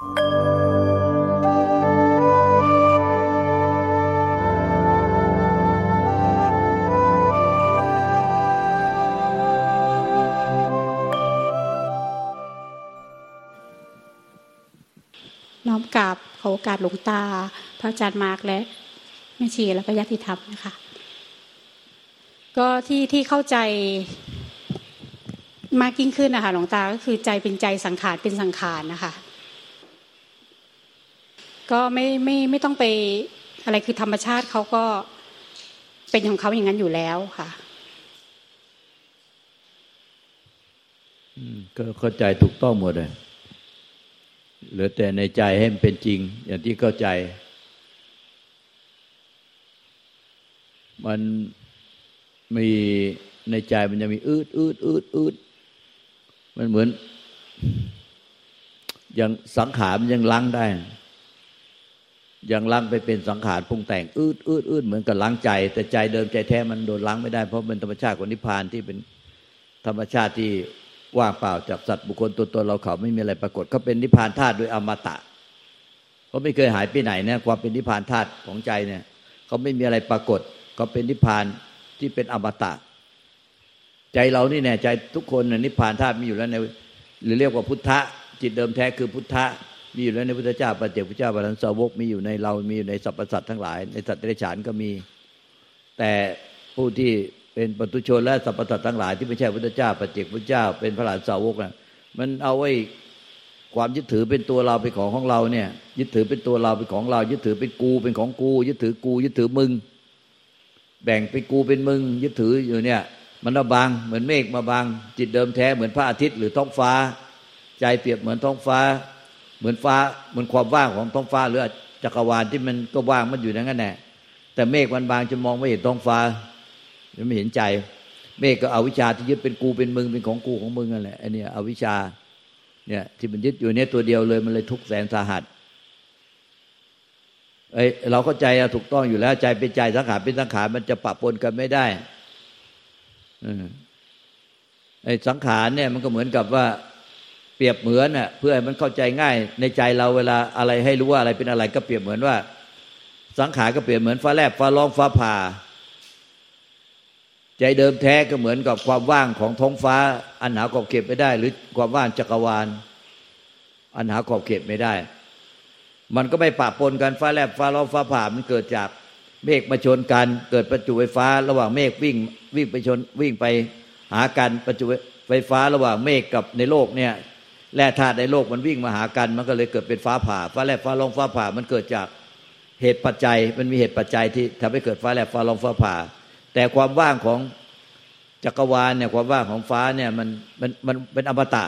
น้อมกราบขอโอกาสหลวงตาพระอาจารย์มาร์กและแม่ชีแล้วก็ญาติธรรมนะคะก็ที่เข้าใจมากยิ่งขึ้นนะคะหลวงตาก็คือใจเป็นใจสังขารเป็นสังขารนะคะก็ไม่ต้องไปอะไรคือธรรมชาติเขาก็เป็นของเขาอย่างนั้นอยู่แล้วค่ะก็เข้าใจถูกต้องหมดเลยเหลือแต่ในใจให้มันเป็นจริงอย่างที่เข้าใจมันมีในใจมันจะมีอืดมันเหมือนอย่างสังขารมันยังล้างได้ยังล้างไปเป็นสังขารปรุงแต่งอืดเหมือนกับล้างใจแต่ใจเดิมใจแท้มันโดนล้างไม่ได้เพราะเป็นธรรมชาติของนิพพานที่เป็นธรรมชาติที่ว่างเปล่าจากสัตว์บุคคลตัวเราเขาไม่มีอะไรปรากฏเขาเป็นนิพพานธาตุโดยอมตะเขาไม่เคยหายไปไหนนะความเป็นนิพพานธาตุของใจเนี่ยเขาไม่มีอะไรปรากฏเขาเป็นนิพพานที่เป็นอมตะใจเรานี่แน่ใจทุกคนนิพพานธาตุมีอยู่แล้วในหรือเรียกว่าพุทธะจิตเดิมแท้คือพุทธะมีอยู่แล้วในพุทธเจ้าปัจเจกพุทธเจ้าพระอรหันตสาวกมีอยู่ในเรามีอยู่ในสรรพสัตว์ทั้งหลายในสัตว์เดรัจฉานก็มีแต่ผู้ที่เป็นปุถุชนและสรรพสัตว์ทั้งหลายที่ไม่ใช่พุทธเจ้าปัจเจกพุทธเจ้าเป็นพระอรหันตสาวกน่ะมันเอาไว้ความยึดถือเป็นตัวเราเป็นของเราเนี่ยยึดถือเป็นตัวเราเป็นของเรายึดถือเป็นกูเป็นของกูยึดถือกูยึดถือมึงแบ่งเป็นกูเป็นมึงยึดถืออยู่เนี่ยมันมาบังเหมือนเมฆมาบังจิตเดิมแท้เหมือนพระอาทิตย์หรือท้องฟ้าใจเปรียบเหมือนท้องฟ้าเหมือนฟ้าเหมือนความว่างของท้องฟ้าหรือจักรวาลที่มันก็ว่างมันอยู่อย่างนั้นแหละแต่เมฆมันบางจะมองไม่เห็นท้องฟ้าไม่เห็นใจเมฆก็อวิชชาที่ยึดเป็นกูเป็นมึงเป็นของกูของมึงนั่นแหละไอ้เนี่ยอวิชชาเนี่ยที่มันยึดอยู่เนี่ยตัวเดียวเลยมันเลยทุกข์แสนสาหัสเราเข้าใจถูกต้องอยู่แล้วใจเป็นใจสังขารเป็นสังขารมันจะปะปนกันไม่ได้สังขารเนี่ยมันก็เหมือนกับว่าเปรียบเหมือนเพื่อให้มันเข้าใจง่ายในใจเราเวลาอะไรให้รู้ว่าอะไรเป็นอะไรก็เปรียบเหมือนว่าสังขารก็เปรียบเหมือนฟ้าแลบฟ้าร้องฟ้าผ่าใจเดิมแท้ก็เหมือนกับความว่างของท้องฟ้าอันหาขอบเขตไม่ได้หรือความว่างจักรวาลอันหาขอบเขตไม่ได้มันก็ไม่ปะปนกันฟ้าแลบฟ้าร้องฟ้าผ่ามันเกิดจากเมฆมาชนกันเกิดประจุไฟฟ้าระหว่างเมฆวิ่งไปชนวิ่งไปหากันประจุไฟฟ้าระหว่างเมฆกับในโลกเนี่ยแร่ธาตุในโลกมันวิ่งมาหากันมันก็เลยเกิดเป็นฟ้าผ่าฟ้าแลบฟ้าร้องฟ้าผ่ามันเกิดจากเหตุปัจจัยมันมีเหตุปัจจัยที่ทำให้เกิดฟ้าแลบฟ้าร้องฟ้าผ่าแต่ความว่างของจักรวาลเนี่ยความว่างของฟ้าเนี่ยมันเป็นอมตะ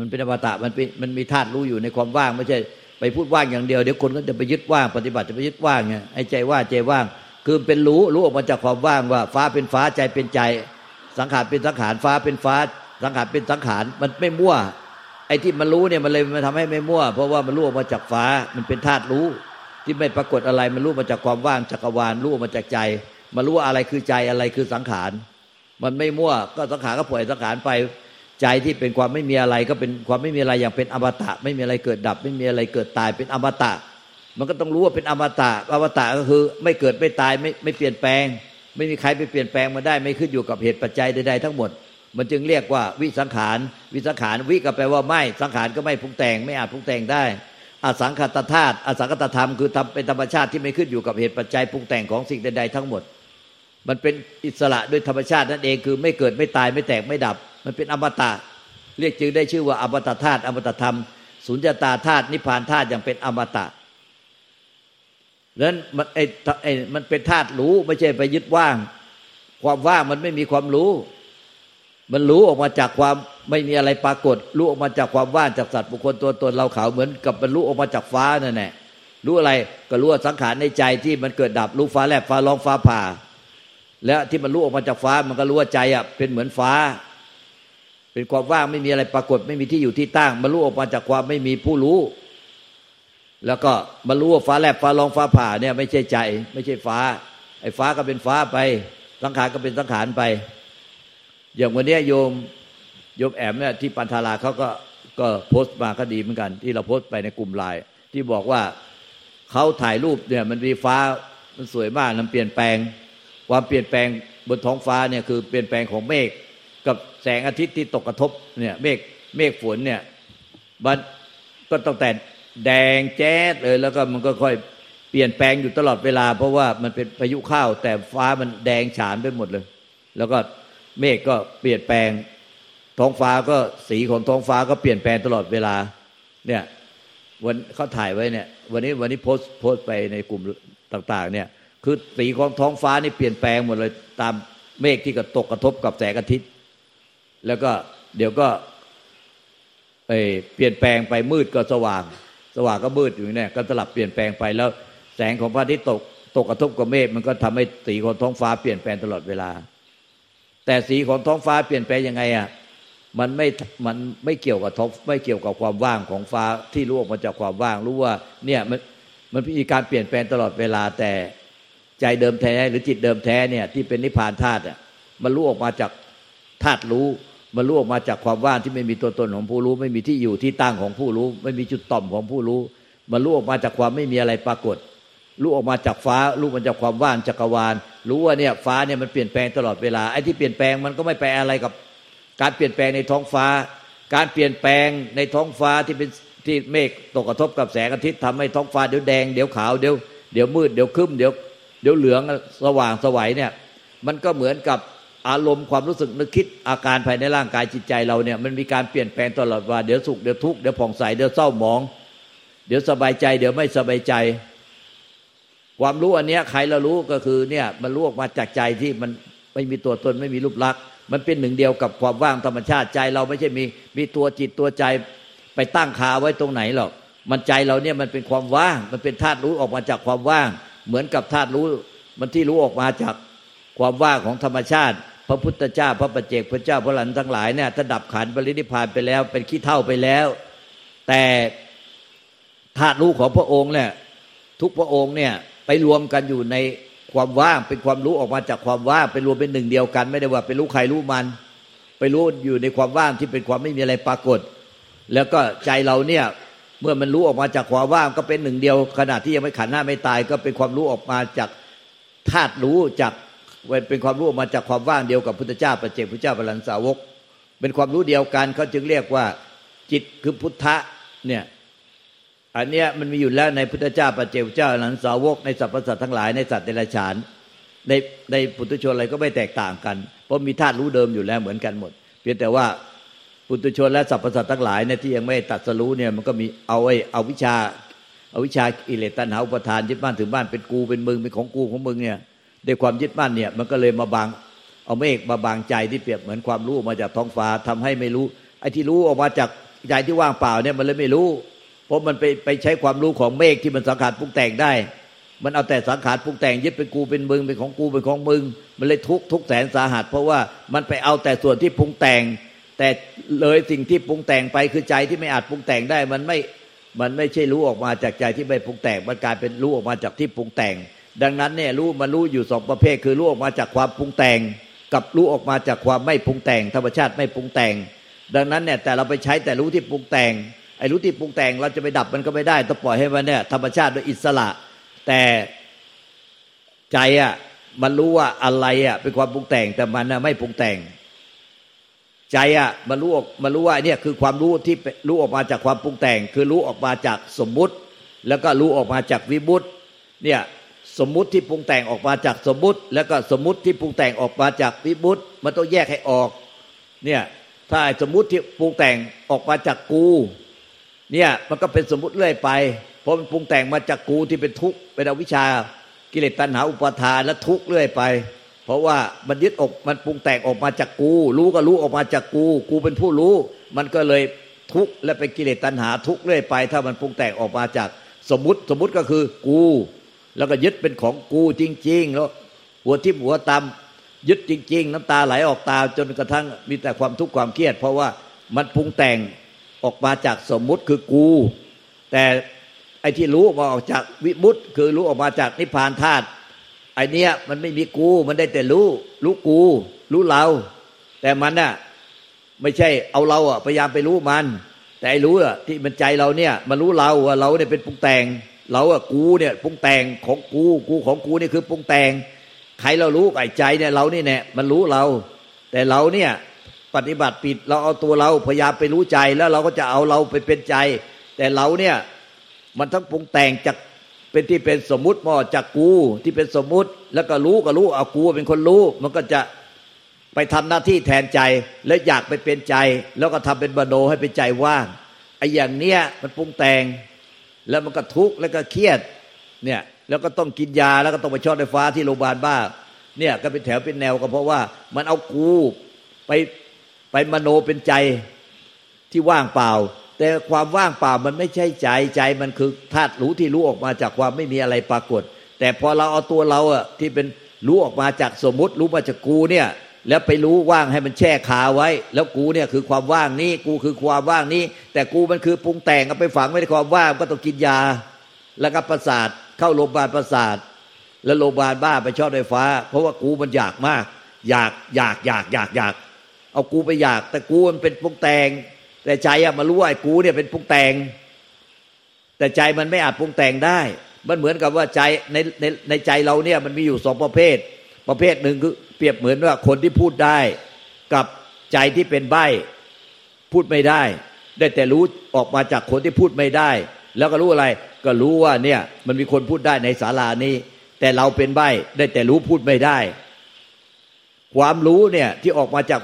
มันเป็นอมตะมันมีธาตุรู้อยู่ในความว่างไม่ใช่ไปพูดว่างอย่างเดียวเดี๋ยวคนก็จะไปยึดว่างปฏิบัติจะไปยึดว่างไงไอ้ใจว่าใจว่างคือเป็นรู้ออกมาจากความว่างว่าฟ้าเป็นฟ้าใจเป็นใจสังขารเป็นสังขารฟ้าเป็นฟ้าสังขารเป็นสังขารมันไม่มั่วไอ้ที่มันรู้เนี่ยมันเลยมันทำให้ไม่มั่วเพราะว่ามันรู้ออกมาจากฟ้ามันเป็นธาตุรู้ที่ไม่ปรากฏอะไรมันรู้มาจากความว่างจักรวาลรู้มาจากใจมันรู้ว่าอะไรคือใจอะไรคือสังขารมันไม่มั่วก็สังขารก็ปล่อยสังขารไปใจที่เป็นความไม่มีอะไรก็เป็นความไม่มีอะไรอย่างเป็นอมตะไม่มีอะไรเกิดดับไม่มีอะไรเกิดตายเป็นอมตะมันก็ต้องรู้ว่าเป็นอมตะอมตะก็คือไม่เกิดไม่ตายไม่เปลี่ยนแปลงไม่มีใครไปเปลี่ยนแปลงมาได้ไม่ขึ้นอยู่กับเหตุปัจจัยใดๆทั้งหมดมันจึงเรียกว่าวิสังขารวิสังขารวิก็แปลว่าไม่สังขารก็ไม่ปรุงแต่งไม่อาจปรุงแต่งได้อสังขตธาตุอสังขตธรรมคือทำเป็นธรรมชาติที่ไม่ขึ้นอยู่กับเหตุปัจจัยปรุงแต่งของสิ่งใดๆทั้งหมดมันเป็นอิสระโดยธรรมชาตินั่นเองคือไม่เกิดไม่ตายไม่แตกไม่ดับมันเป็นอมตะเรียกจึงได้ชื่อว่าอมตะธาตุอมตะธรรมสุญญตาธาตุนิพพานธาตุอย่างเป็นอมตะดังนั้นมันมันเป็นธาตุรู้ไม่ใช่ไปยึดว่างความว่างมันไม่มีความรู้มันรู้ออกมาจากความไม่มีอะไรปรากฏรู้ออกมาจากความว่างจากสัตว์บุคคลตัวตนเราเขาเหมือนกับมันรู้ออกมาจากฟ้านั่นแหละรู้อะไรก็รู้สังขารในใจที่มันเกิดดับรู้ฟ้าแลบฟ้าร้องฟ้าผ่าแล้วที่มันรู้ออกมาจากฟ้ามันก็รู้ว่าใจอ่ะเป็นเหมือนฟ้าเป็นความว่างไม่มีอะไรปรากฏไม่มีที่อยู่ที่ตั้งมันรู้ออกมาจากความไม่มีผู้รู้แล้วก็มันรู้ว่าฟ้าแลบฟ้าร้องฟ้าผ่าเนี่ยไม่ใช่ใจไม่ใช่ฟ้าไอ้ฟ้าก็เป็นฟ้าไปสังขารก็เป็นสังขารไปอย่างวันนี้โยมแอมเนี่ยที่ปันธาราเขาก็ ก็โพสต์มาก็ดีเหมือนกันที่เราโพสต์ไปในกลุ่มไลน์ที่บอกว่าเขาถ่ายรูปเนี่ยมันมีฟ้ามันสวยมากมันเปลี่ยนแปลงความเปลี่ยนแปลงบนท้องฟ้าเนี่ยคือเปลี่ยนแปลงของเมฆกับแสงอาทิตย์ที่ตกกระทบเนี่ยเมฆฝนเนี่ยมันก็ตั้งแต่แดงแจ๊ดเลยแล้วก็มันก็ค่อยเปลี่ยนแปลงอยู่ตลอดเวลาเพราะว่ามันเป็นพายุเข้าแต่ฟ้ามันแดงฉานไปหมดเลยแล้วก็เมฆก็เปลี่ยนแปลงท้องฟ้าก็สีของท้องฟ้าก็เปลี่ยนแปลงตลอดเวลาเนี่ยวันเขาถ่ายไว้เนี่ยวันนี้โพสต์ไปในกลุ่มต่างๆเนี่ยคือสีของท้องฟ้านี่เปลี่ยนแปลงหมดเลยตามเมฆที่ตกกระทบกับแสงอาทิตย์แล้วก็เดี๋ยวก็เปลี่ยนแปลงไปมืดก็สว่างสว่างก็มืดอยู่เนี่ยก็สลับเปลี่ยนแปลงไปแล้วแสงของพระอาทิตย์ตกกระทบกับเมฆมันก็ทำให้สีของท้องฟ้าเปลี่ยนแปลงตลอดเวลาแต่สีของท้องฟ้าเปลี่ยนแปลงยังไงอ่ะมันไม่เกี่ยวกับท้องไม่เกี่ยวกับความว่างของฟ้าที่รู้ออกมาจากความว่างรู้ว่าเนี่ยมันมีการเปลี่ยนแปลงตลอดเวลาแต่ใจเดิมแท้หรือจิตเดิมแท้เนี่ยที่เป็นนิพพานธาตุอ่ะมันรู้ออกมาจากธาตุรู้มันรู้ออกมาจากความว่างที่ไม่มีตัวตนของผู้รู้ไม่มีที่อยู่ที่ตั้งของผู้รู้ไม่มีจุดต่อมของผู้รู้มันรู้ออกมาจากความไม่มีอะไรปรากฏรู้ออกมาจากฟ้ารู้มันจากความว่างจักรวาลรู้ว่าเนี่ยฟ้าเนี่ยมันเปลี่ยนแปลงตลอดเวลาไอ้ที่เปลี่ยนแปลงมันก็ไม่ไปอะไรกับการเปลี่ยนแปลงในท้องฟ้าการเปลี่ยนแปลงในท้องฟ้าที่เป็นที่เมฆตกกระทบกับแสงอาทิตย์ทำให้ท้องฟ้าเดี๋ยวแดงเดี๋ยวขาวเดี๋ยวมืดเดี๋ยวครึ้มเดี๋ยวเหลืองสว่างสวัยเนี่ยมันก็เหมือนกับอารมณ์ความรู้สึกนึกคิดอาการภายในร่างกายจิตใจเราเนี่ยมันมีการเปลี่ยนแปลงตลอดว่าเดี๋ยวสุขเดี๋ยวทุกข์เดี๋ยวผ่องใสเดี๋ยวเศร้าหมองเดี๋ยวสบายใจเดี๋ยวไม่สบายใจความรู้อันเนี้ยใครเรารู้ก็คือเนี่ยมันรู้ออกมาจากใจที่มันไม่มีตัวตนไม่มีรูปลักษณ์มันเป็นหนึ่งเดียวกับความว่างธรรมชาติใจเราไม่ใช่มีตัวจิตตัวใจไปตั้งคาไว้ตรงไหนหรอกมันใจเราเนี่ยมันเป็นความว่างมันเป็นธาตุรู้ออกมาจากความว่างเหมือนกับธาตุรู้มันที่รู้ออกมาจากความว่างของธรรมชาติพระพุทธเจ้าพระปัจเจกพระเจ้าพระหลันทั้งหลายเนี่ยถ้าดับขันธ์ปรินิพพานไปแล้วเป็นขี้เถ้าไปแล้วแต่ธาตุรู้ของพระองค์เนี่ยทุกพระองค์เนี่ยไปรวมกันอยู่ในความว่างเป็นความรู้ออกมาจากความว่างไปรวมเป็นหนึ่งเดียวกันไม่ได้ว่าไปรู้ใครรู้มันไปรู้อยู่ในความว่างที่เป็นความไม่มีอะไรปรากฏแล้วก็ใจเราเนี่ยเมื่อมันรู้ออกมาจากความว่างก็เป็นหนึ่งเดียวขณะที่ยังไม่ขันธ์ 5ไม่ตายก็เป็นความรู้ออกมาจากธาตุรู้จากเป็นความรู้ออกมาจากความว่างเดียวกับพุทธเจ้าปัจเจกพุทธเจ้าพระอรหันตสาวกเป็นความรู้เดียวกันเขาจึงเรียกว่าจิตคือพุทธะเนี่ยอันเนี้ยมันมีอยู่แล้วในพุทธเจ้าปัจเจกพุทธเจ้าอรหันตสาวกในสรรพสัตว์ทั้งหลายในสัตว์เดรัจฉานในปุถุชนอะไรก็ไม่แตกต่างกันเพราะมีธาตุรู้เดิมอยู่แล้วเหมือนกันหมดเพียงแต่ว่าปุถุชนและสรรพสัตว์ทั้งหลายเนี่ยที่ยังไม่ตรัสรู้เนี่ยมันก็มีเอาวิชาเอาวิชากิเลสตัณหาอุปาทานยึดมั่นถือมั่นเป็นกูเป็นมึงเป็นของกูของมึงเนี่ยด้วยความยึดมั่นเนี่ยมันก็เลยมาบังเอาเมฆมาบังใจที่เปรียบเหมือนความรู้ออกมาจากท้องฟ้าทำให้ไม่รู้ไอ้ที่รู้ออกมาจากใจที่ว่างเปล่าเนี่ยมันเลยไม่รู้เพราะมันไปใช้ความรู้ของเมฆที่มันสังขารปรุงแต่งได้มันเอาแต่สังขารปรุงแต่งยึดเป็นกูเป็นมึงเป็นของกูเป็นของมึงมันเลยทุกแสนสาหัสเพราะว่ามันไปเอาแต่ส่วนที่ปรุงแต่งแต่เลยสิ่งที่ปรุงแต่งไปคือใจที่ไม่อาจปรุงแต่งได้มันไม่ใช่รู้ออกมาจากใจที่ไม่ปรุงแต่งมันกลายเป็นรู้ออกมาจากที่ปรุงแต่งดังนั้นเนี่ยรู้มันรู้อยู่สองประเภทคือรู้ออกมาจากความปรุงแต่งกับรู้ออกมาจากความไม่ปรุงแต่งธรรมชาติไม่ปรุงแต่งดังนั้นเนี่ยแต่เราไปใช้แต่รู้ที่ปรุงแต่งไอ้รู้ที่ปรุงแต่งเราจะไปดับมันก็ไม่ได้ต้องปล่อยให้มันเนี่ยธรรมชาติโดยอิสระแต่ใจอ่ะมันรู้ว่าอะไรอ่ะเป็นความปรุงแต่งแต่มันไม่ปรุงแต่งใจอ่ะมันรู้ว่าเนี่ยคือความรู้ที่รู้ออกมาจากความปรุงแต่งคือรู้ออกมาจากสมมุติแล้วก็รู้ออกมาจากวิมุตติเนี่ยสมมุติที่ปรุงแต่งออกมาจากสมมุติแล้วก็สมมุติที่ปรุงแต่งออกมาจากวิมุตติมันต้องแยกให้ออกเนี่ยถ้าสมมุติที่ปรุงแต่งออกมาจากกูเนี่ยมันก็เป็นสมมุติเรื่อยไปเพราะมันปรุงแต่งมาจากกูที่เป็นทุกข์เป็นอวิชชากิเลสตัณหาอุปาทานและทุกข์เรื่อยไปเพราะว่ามันยึดอกมันปรุงแต่งออกมาจากกูรู้ก็รู้ออกมาจากกูกูเป็นผู้รู้มันก็เลยทุกข์และเป็นกิเลสตัณหาทุกข์เรื่อยไปถ้ามันปรุงแต่งออกมาจากสมมุติก็คือกูแล้วก็ยึดเป็นของกูจริงๆแล้วหัวทิ่มหัวตำยึดจริงๆน้ำตาไหลออกตาจนกระทั่งมีแต่ความทุกข์ความเครียดเพราะว่ามันปรุงแต่งออกมาจากสมมุติคือกูแต่ไอ้ที่รู้ออกมาจากวิมุตติคือรู้ออกมาจากนิพพานธาตุไอ้เนี้ยมันไม่มีกูมันได้แต่รู้กูรู้เราแต่มันน่ะไม่ใช่เอาเราอ่ะพยายามไปรู้มัน แต่รู้อะที่มันใจเราเนี่ยมันรู้เราว่าเราเนี่ยเป็นปรุงแต่งเราอะกูเนี่ยปรุงแต่งของกูกูของกูนี่คือปรุงแต่งใครเรารู้ไอ้ใจเนี่ยเรานี่แหละมันรู้เราแต่เราเนี่ยปฏิบัติผิดเราเอาตัวเราพยายามไปรู้ใจแล้วเราก็จะเอาเราไปเป็นใจแต่เราเนี่ยมันทั้งปรุงแต่งจากเป็นที่เป็นสมมุติมาจากกูที่เป็นสมมุติแล้วก็รู้ก็รู้เอากูเป็นคนรู้มันก็จะไปทำหน้าที่แทนใจแล้วอยากไปเป็นใจแล้วก็ทำเป็นมโนให้เป็นใจว่างไอ้อย่างเนี้ยมันปรุงแต่งแล้วมันก็ทุกข์แล้วก็เครียดเนี่ยแล้วก็ต้องกินยาแล้วก็ต้องไปช็อตไฟฟ้าที่โรงพยาบาลบ้าเนี่ยก็เป็นแถวเป็นแนวก็เพราะว่ามันเอากูไปมโนเป็นใจที่ว่างเปล่าแต่ความว่างเปล่ามันไม่ใช่ใจใจมันคือธาตุรู้ที่รู้ออกมาจากความไม่มีอะไรปรากฏแต่พอเราเอาตัวเราอะที่เป็นรู้ออกมาจากสมมุติรู้มาจากกูเนี่ยแล้วไปรู้ว่างให้มันแช่ขาไว้แล้วกูเนี่ยคือความว่างนี้กูคือความว่างนี้แต่กูมันคือปรุงแต่งเอาไปฝังไว้ในความว่างก็ต้องกินยาแล้วก็ประสาทเข้าโรงพยาบาลประสาทแล้วโรงพยาบาลบ้าไปช็อตไฟฟ้าเพราะว่ากูมันอยากมากอยากเอากูไปอยากแต่กูมันเป็นปรุงแต่งแต่ใจอะมารู้ว่าไอ้กูเนี่ยเป็นปรุงแต่งแต่ใจมันไม่อาจปรุงแต่งได้มันเหมือนกับว่าใจในใจเราเนี่ยมันมีอยู่2ประเภทหนึ่งคือเปรียบเหมือนว่าคนที่พูดได้กับใจที่เป็นใบ้พูดไม่ได้ได้แต่รู้ออกมาจากคนที่พูดไม่ได้แล้วก็รู้อะไรก็รู้ว่าเนี่ยมันมีคนพูดได้ในศาลานี้แต่เราเป็นใบ้ได้แต่รู้พูดไม่ได้ความรู้เนี่ยที่ออกมาจาก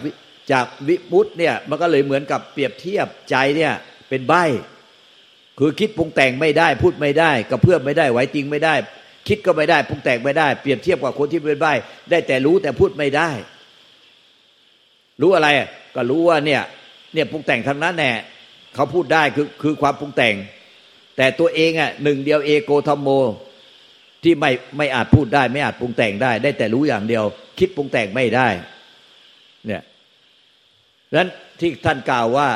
วิมุตติเนี่ยมันก็เลยเหมือนกับเปรียบเทียบใจเนี่ยเป็นใบ้คือคิดปรุงแต่งไม่ได้พูดไม่ได้กระเพื่อมไม่ได้ไหวติงไม่ได้คิดก็ไม่ได้ปรุงแต่งไม่ได้เปรียบเทียบกับคนที่เป็นใบ้ได้แต่รู้แต่พูดไม่ได้รู้อะไรก็รู้ว่าเนี่ยปรุงแต่งทั้งนั้นแหละเขาพูดได้คือความปรุงแต่งแต่ตัวเองอ่ะหนึ่งเดียวเอโกธัมโมที่ไม่อาจพูดได้ไม่อาจปรุงแต่งได้ได้แต่รู้อย่างเดียวคิดปรุงแต่งไม่ได้เนี่ยนั้นที่ท่านกล่าวว่า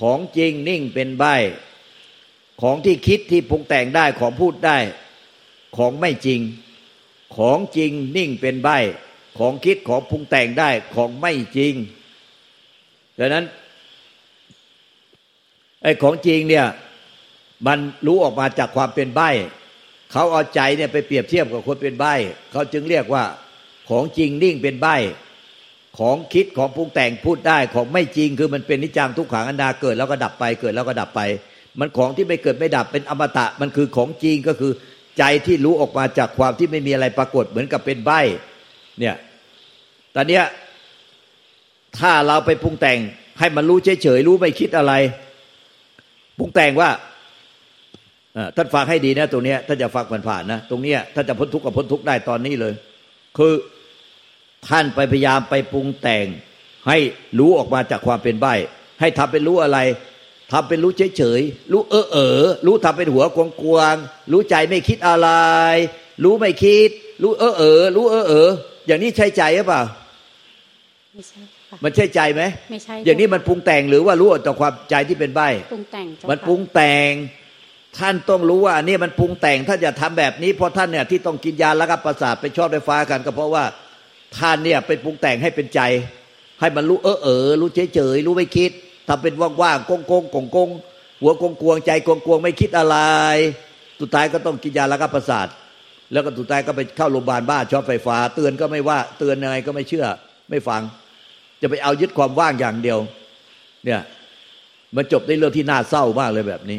ของจริงนิ่งเป็นใบของที่คิดที่ปรุงแต่งได้ของพูดได้ของไม่จริงของจริงนิ่งเป็นใบของคิดของปรุงแต่งได้ของไม่จริงดังนั้นไอ้ของจริงเนี่ยมันรู้ออกมาจากความเป็นใบเขาเอาใจเนี่ยไปเปรียบเทียบกับคนเป็นใบเขาจึงเรียกว่าของจริงนิ่งเป็นใบของคิดของปรุงแต่งพูดได้ของไม่จริงคือมันเป็นนิจจังทุกขังอนัตตาเกิดแล้วก็ดับไปเกิดแล้วก็ดับไปมันของที่ไม่เกิดไม่ดับเป็นอมตะมันคือของจริงก็คือใจที่รู้ออกมาจากความที่ไม่มีอะไรปรากฏเหมือนกับเป็นใบ้เนี่ยตอนเนี้ยถ้าเราไปปรุงแต่งให้มันรู้เฉยๆรู้ไม่คิดอะไรปรุงแต่งว่าท่านฟังให้ดีนะตรงเนี้ยท่านจะฟังผ่านๆนะตรงเนี้ยท่านจะพ้นทุกข์กับพ้นทุกข์ได้ตอนนี้เลยคือท่านไปพยายามไปปรุงแต่งให้รู้ออกมาจากความเป็นใบ้ให้ทำเป็นรู้อะไรทำเป็นรู้เฉยๆรู้รู้ทำเป็นหัวกวางๆรู้ใจไม่คิดอะไรรู้ไม่คิดรู้รู้อย่างนี้ใช่ใจหรือเปล่าไม่ใช่ค่ะมันใช่ใจไหมไม่ใช่อย่างนี้มันปรุงแต่งหรือว่ารู้จากความใจที่เป็นใบ้ปรุงแต่งมันปรุงแต่งท่านต้องรู้ว่าอันนี้มันปรุงแต่งท่านอย่าทำแบบนี้เพราะท่านเนี่ยที่ต้องกินยาระงับประสาทไปช็อตไฟฟ้ากันก็เพราะว่าท่านเนี่ยไปปรุงแต่งให้เป็นใจให้มันรู้รู้เฉยๆรู้ไม่คิดทำเป็นว่างๆโกงหัวโกงกวงใจโกงกวงไม่คิดอะไรสุดท้ายก็ต้องกินยาระงับประสาทแล้วก็สุดท้ายก็ไปเข้าโรงพยาบาลบ้าช็อตไฟฟ้าเตือนก็ไม่ว่าเตือนยังไงก็ไม่เชื่อไม่ฟังจะไปเอายึดความว่างอย่างเดียวเนี่ยมันจบในเรื่องที่น่าเศร้ามากเลยแบบนี้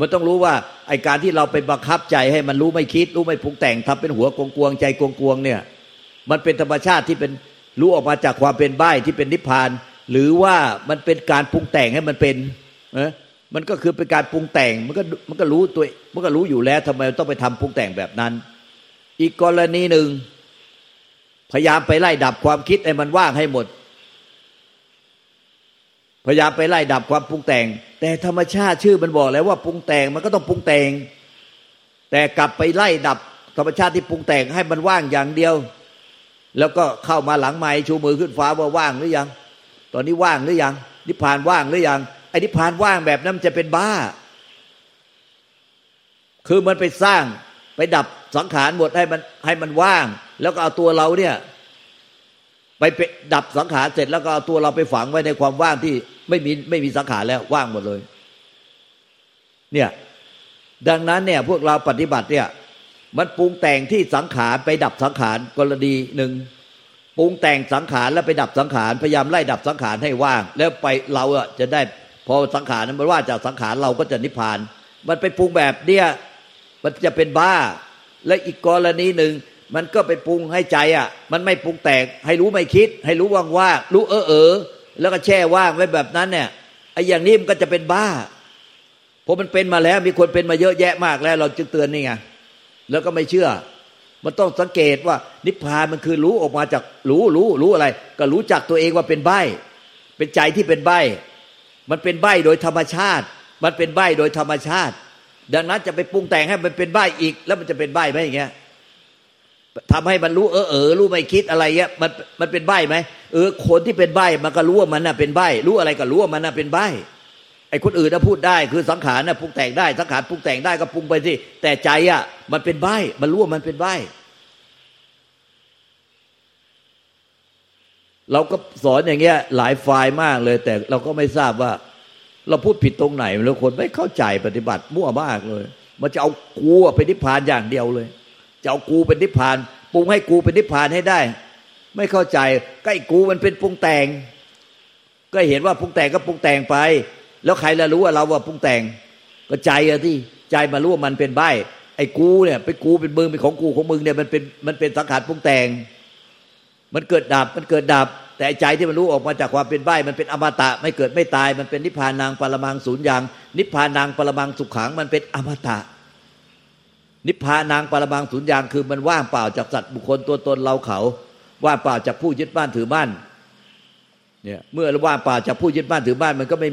มันต้องรู้ว่าไอ้การที่เราไปบังคับใจให้มันรู้ไม่คิดรู้ไม่ปรุงแต่งทำเป็นหัวโกงกวงใจโกงกวงเนี่ยมันเป็นธรรมชาติที่เป็นรู้ออกมาจากความเป็นใบ้ที่เป็นนิพพานหรือว่ามันเป็นการปรุงแต่งให้มันเป็นมันก็คือเป็นการปรุงแต่งมันก็รู้ตัวมันก็รู้อยู่แล้วทำไมต้องไปทำปรุงแต่งแบบนั้นอีกกรณีหนึ่งพยายามไปไล่ดับความคิดให้มันว่างให้หมดพยายามไปไล่ดับความปรุงแต่งแต่ธรรมชาติชื่อมันบอกแล้วว่าปรุงแต่งมันก็ต้องปรุงแต่งแต่กลับไปไล่ดับธรรมชาติที่ปรุงแต่งให้มันว่างอย่างเดียวแล้วก็เข้ามาหลังไมค์ชูมือขึ้นฟ้าว่าว่างหรือยังตอนนี้ว่างหรือยังนิพพานว่างหรือยังไอ้นิพพานว่างแบบนั้นจะเป็นบ้าคือมันไปสร้างไปดับสังขารหมดให้มันว่างแล้วก็เอาตัวเราเนี่ยไปดับสังขารเสร็จแล้วก็เอาตัวเราไปฝังไว้ในความว่างที่ ไม่มีสังขารแล้วว่างหมดเลยเนี่ยดังนั้นเนี่ยพวกเราปฏิบัติเนี่ยมันปรุงแต่งที่สังขารไปดับสังขารกรณีหนึ่งปรุงแต่งสังขารแล้วไปดับสังขารพยายามไล่ดับสังขารให้ว่างแล้วไปเราอะจะได้พอสังขารนั้นมันว่าจากสังขารเราก็จะนิพพานมันไปปรุงแบบเนี่ยมันจะเป็นบ้าและอีกกรณีหนึ่งมันก็ไปปรุงให้ใจอ่ะมันไม่ปรุงแต่งให้รู้ไม่คิดให้รู้ว่างๆรู้แล้วก็แช่ว่างไว้แบบนั้นเนี่ยไอ้อย่างนี้มันก็จะเป็นบ้าเพราะมันเป็นมาแล้วมีคนเป็นมาเยอะแยะมากแล้วเราจึงเตือนนี่ไงแล้วก็ไม่เชื่อมันต้องสังเกตว่านิพพานมันคือรู้ออกมาจากรู้อะไรก็รู้จักตัวเองว่าเป็นใบ้เป็นใจที่เป็นใบ้มันเป็นใบ้โดยธรรมชาติมันเป็นใบ้โดยธรรมชาติดังนั้นจะไปปรุงแต่งให้มันเป็นใบ้อีกแล้วมันจะเป็นใบ้ไหมอย่างเงี้ยทำให้มันรู้รู้ไม่คิดอะไรเงี้ยมันเป็นใบ้ไหมคนที่เป็นใบ้มันก็รู้ว่ามันน่ะเป็นใบ้รู้อะไรก็รู้ว่ามันน่ะเป็นใบ้ไอ้คนอื่นน่ะพูดได้คือสังขารน่ะปรุงแต่งได้สังขารปรุงแต่งได้ก็ปรุงไปสิแต่ใจอ่ะมันเป็นใบ้มันรู้ว่ามันเป็นใบ้เราก็สอนอย่างเงี้ยหลายฝ่ายมากเลยแต่เราก็ไม่ทราบว่าเราพูดผิดตรงไหนแล้วคนไม่เข้าใจปฏิบัติมั่วมากเลยมันจะเอากูไปนิพพานอย่างเดียวเลยจะเอากูเป็นนิพพานปรุงให้กูเป็นนิพพานให้ได้ไม่เข้าใจก็ไอ้กูมันเป็นปรุงแต่งก็เห็นว่าปรุงแต่งก็ปรุงแต่งไปแล้วใครล่ะรู้ว่าเราว่าปรุงแต่งก็ใจอ่ะที่ใจมารู้ว่ามันเป็นใบ้ไอ้กูเนี่ยไปกูเป็นมึงเป็นของกูของมึงเนี่ยมันเป็นสังขารปรุงแต่งมันเกิดดับมันเกิดดับแต่ใจที่มันรู้ออกมาจากความเป็นใบ้มันเป็นอมตะไม่เกิดไม่ตายมันเป็นนิพพานนางปรมังสูญยังนิพพานนางปรมังสุขขังมันเป็นอมตะนิพพานนางปรมังสูญญางคือมันว่างเปล่าจากสัตว์บุคคลตัวตนเราเขาว่างเปล่าจากผู้ยึดบ้านถือบ้านเนี่ยเมื่อว่างเปล่าจากผู้ยึดบ้านถือบ้านมันก็ไม่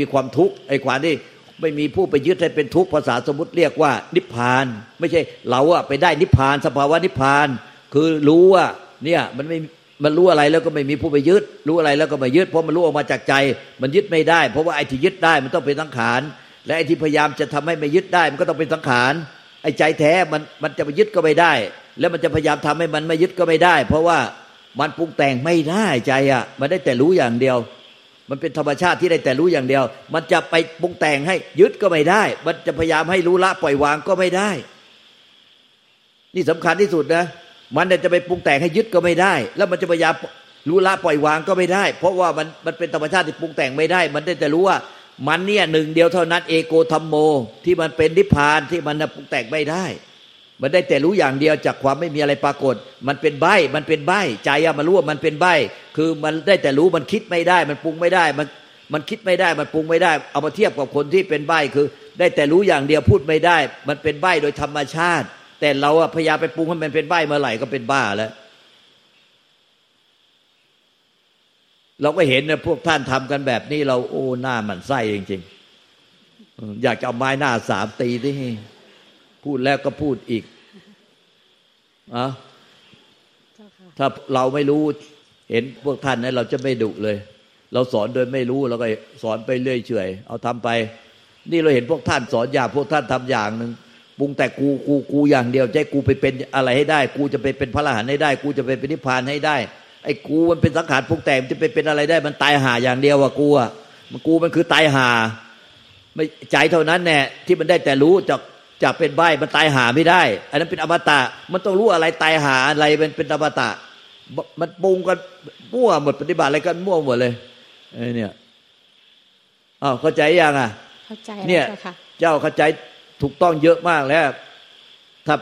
มีความทุกข์ไอ้ความที่ไม่มีผู้ไปยึดให้เป็นทุกข์ภาษาสมมุติเรียกว่านิพพานไม่ใช่เราอะไปได้นิพพานสภาวะนิพพานคือรู้ว่าเนี่ยมันรู้อะไรแล้วก็ไม่มีผู้ไปยึดรู้อะไรแล้วก็ไม่ยึดเพราะมันรู้ออกมาจากใจมันยึดไม่ได้เพราะว่าไอ้ที่ยึดได้มันต้องเป็นสังขารและไอ้ที่พยายามจะทำให้ไม่ยึดได้มันก็ต้องเป็นสังขารไอ้ใจแท้มันจะไปยึดก็ไม่ได้แล้วมันจะพยายามทำให้มันไม่ยึดก็ไม่ได้เพราะว่ามันปรุงแต่งไม่ได้ใจอ่ะมันได้แต่รู้อย่างเดียวมันเป็นธรรมชาติที่ได้แต่รู้อย่างเดียวมันจะไปปรุงแต่งให้ยึดก็ไม่ได้มันจะพยายามให้รู้ละปล่อยวางก็ไม่ได้นี่สำคัญที่สุดนะมันจะไปปรุงแต่งให้ยึดก็ไม่ได้แล้วมันจะพยายามรู้ละปล่อยวางก็ไม่ได้เพราะว่ามันเป็นธรรมชาติที่ปรุงแต่งไม่ได้มันได้แต่รู้ว่ามันเนี่ยหนึ่งเดียวเท่านั้นเอโกธัมโมที่มันเป็นนิพพานที่มันปรุงแต่งไม่ได้มันได้แต่รู้อย่างเดียวจากความไม่มีอะไรปรากฏมันเป็นใบ้ใจอะมันรู้ว่ามันเป็นใบ้คือมันได้แต่รู้มันคิดไม่ได้มันปรุงไม่ได้มันคิดไม่ได้มันปรุงไม่ได้เอามาเทียบกับคนที่เป็นใบ้คือได้แต่รู้อย่างเดียวพูดไม่ได้มันเป็นใบ้โดยธรรมชาติแต่เราอะพยายามไปปรุงให้มันเป็นใบ้เมื่อไหร่ก็เป็นบ้าแล้วเราก็เห็นนะพวกท่านทำกันแบบนี้เราโอ้หน้าหมันไส้จริงๆอยากจะเอาไม้หน้าสามตีดิพูดแล้วก็พูดอีกอะถ้าเราไม่รู้เห็นพวกท่านนะเราจะไม่ดุเลยเราสอนโดยไม่รู้เราก็สอนไปเรื่อยเฉยเอาทำไปนี่เราเห็นพวกท่านสอนอย่างพวกท่านทำอย่างนึงปรุงแต่กูอย่างเดียวใจกูไปเป็นอะไรให้ได้กูจะไปเป็นพระอรหันต์ให้ได้กูจะไปเป็นนิพพานให้ได้ไอ้กูมันเป็นสังขารปรุงแต่งจะไปเป็นอะไรได้มันตายห่าอย่างเดียวว่ะกูอ่ะมันกูมันคือตายห่าไม่ใจเท่านั้นแน่ที่มันได้แต่รู้จากเป็นใบ้มันตายห่าไม่ได้อันนั้นเป็นอมตะมันต้องรู้อะไรตายห่าอะไรมันเป็นอมตะมันปรุงกันมั่วหมดปฏิบัติอะไรกันมั่วหมดเลยไอ้เนี่ยอ้าวเข้าใจยังอ่ะเข้าใจเนี่ยเจ้าเข้าใจถูกต้องเยอะมากแล้วถ้า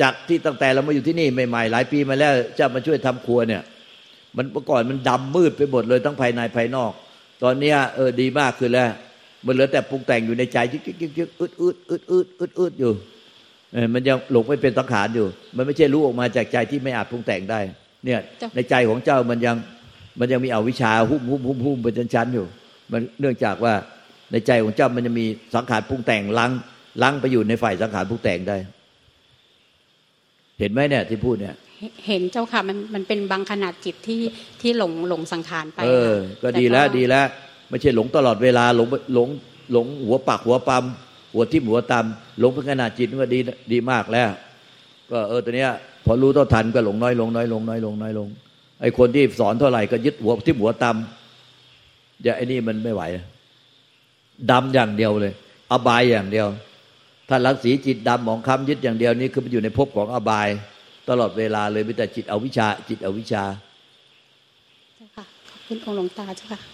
จากที่ตั้งแต่เรามาอยู่ที่นี่ใหม่ๆหลายปีมาแล้วเจ้ามาช่วยทำครัวเนี่ยมันเมื่อก่อนมันดำมืดไปหมดเลยทั้งภายในภายนอกตอนเนี้ยดีมากขึ้นแล้วมันเหลือแต่ปรุงแต่งอยู่ในใจยึกๆๆอึดอยู่มันยังหลงไม่เป็นสังขารอยู่มันไม่ใช่รู้ออกมาจากใจที่ไม่อาจปรุงแต่งได้เนี่ยในใจของเจ้ามันยังมีอวิชชาหุ้มเป็นชั้นๆอยู่มันเนื่องจากว่าในใจของเจ้ามันจะมีสังขารปรุงแต่งล้างไปอยู่ในฝ่ายสังขารปรุงแต่งได้เห็นไหมเนี่ยที่พูดเนี่ยเห็นเจ้าค่ะมันเป็นบางขนาดจิตที่หลงสังขารไปก็ดีแล้วไม่ใช่หลงตลอดเวลาหลงหัวปักหัวปั๊มหัวทิ่มหัวตำหลงเป็นขนาดจิตก็ดีมากแล้วก็ตัวเนี้ยพอรู้เท่าทันก็หลงน้อยลงไอ้คนที่สอนเท่าไหร่ก็ยึดหัวทิ่มหัวต อย่าไอ้นี่มันไม่ไหวดำอย่างเดียวเลยอบายอย่างเดียวถ้ารังสีจิตดำหมองคล้ำยึดอย่างเดียวนี่คือมันอยู่ในภพของอบายตลอดเวลาเลยมีแต่จิตอวิชชาจิตอวิชชาเจ้าค่ะขอบคุณองค์หลวงตาเจ้าค่ะ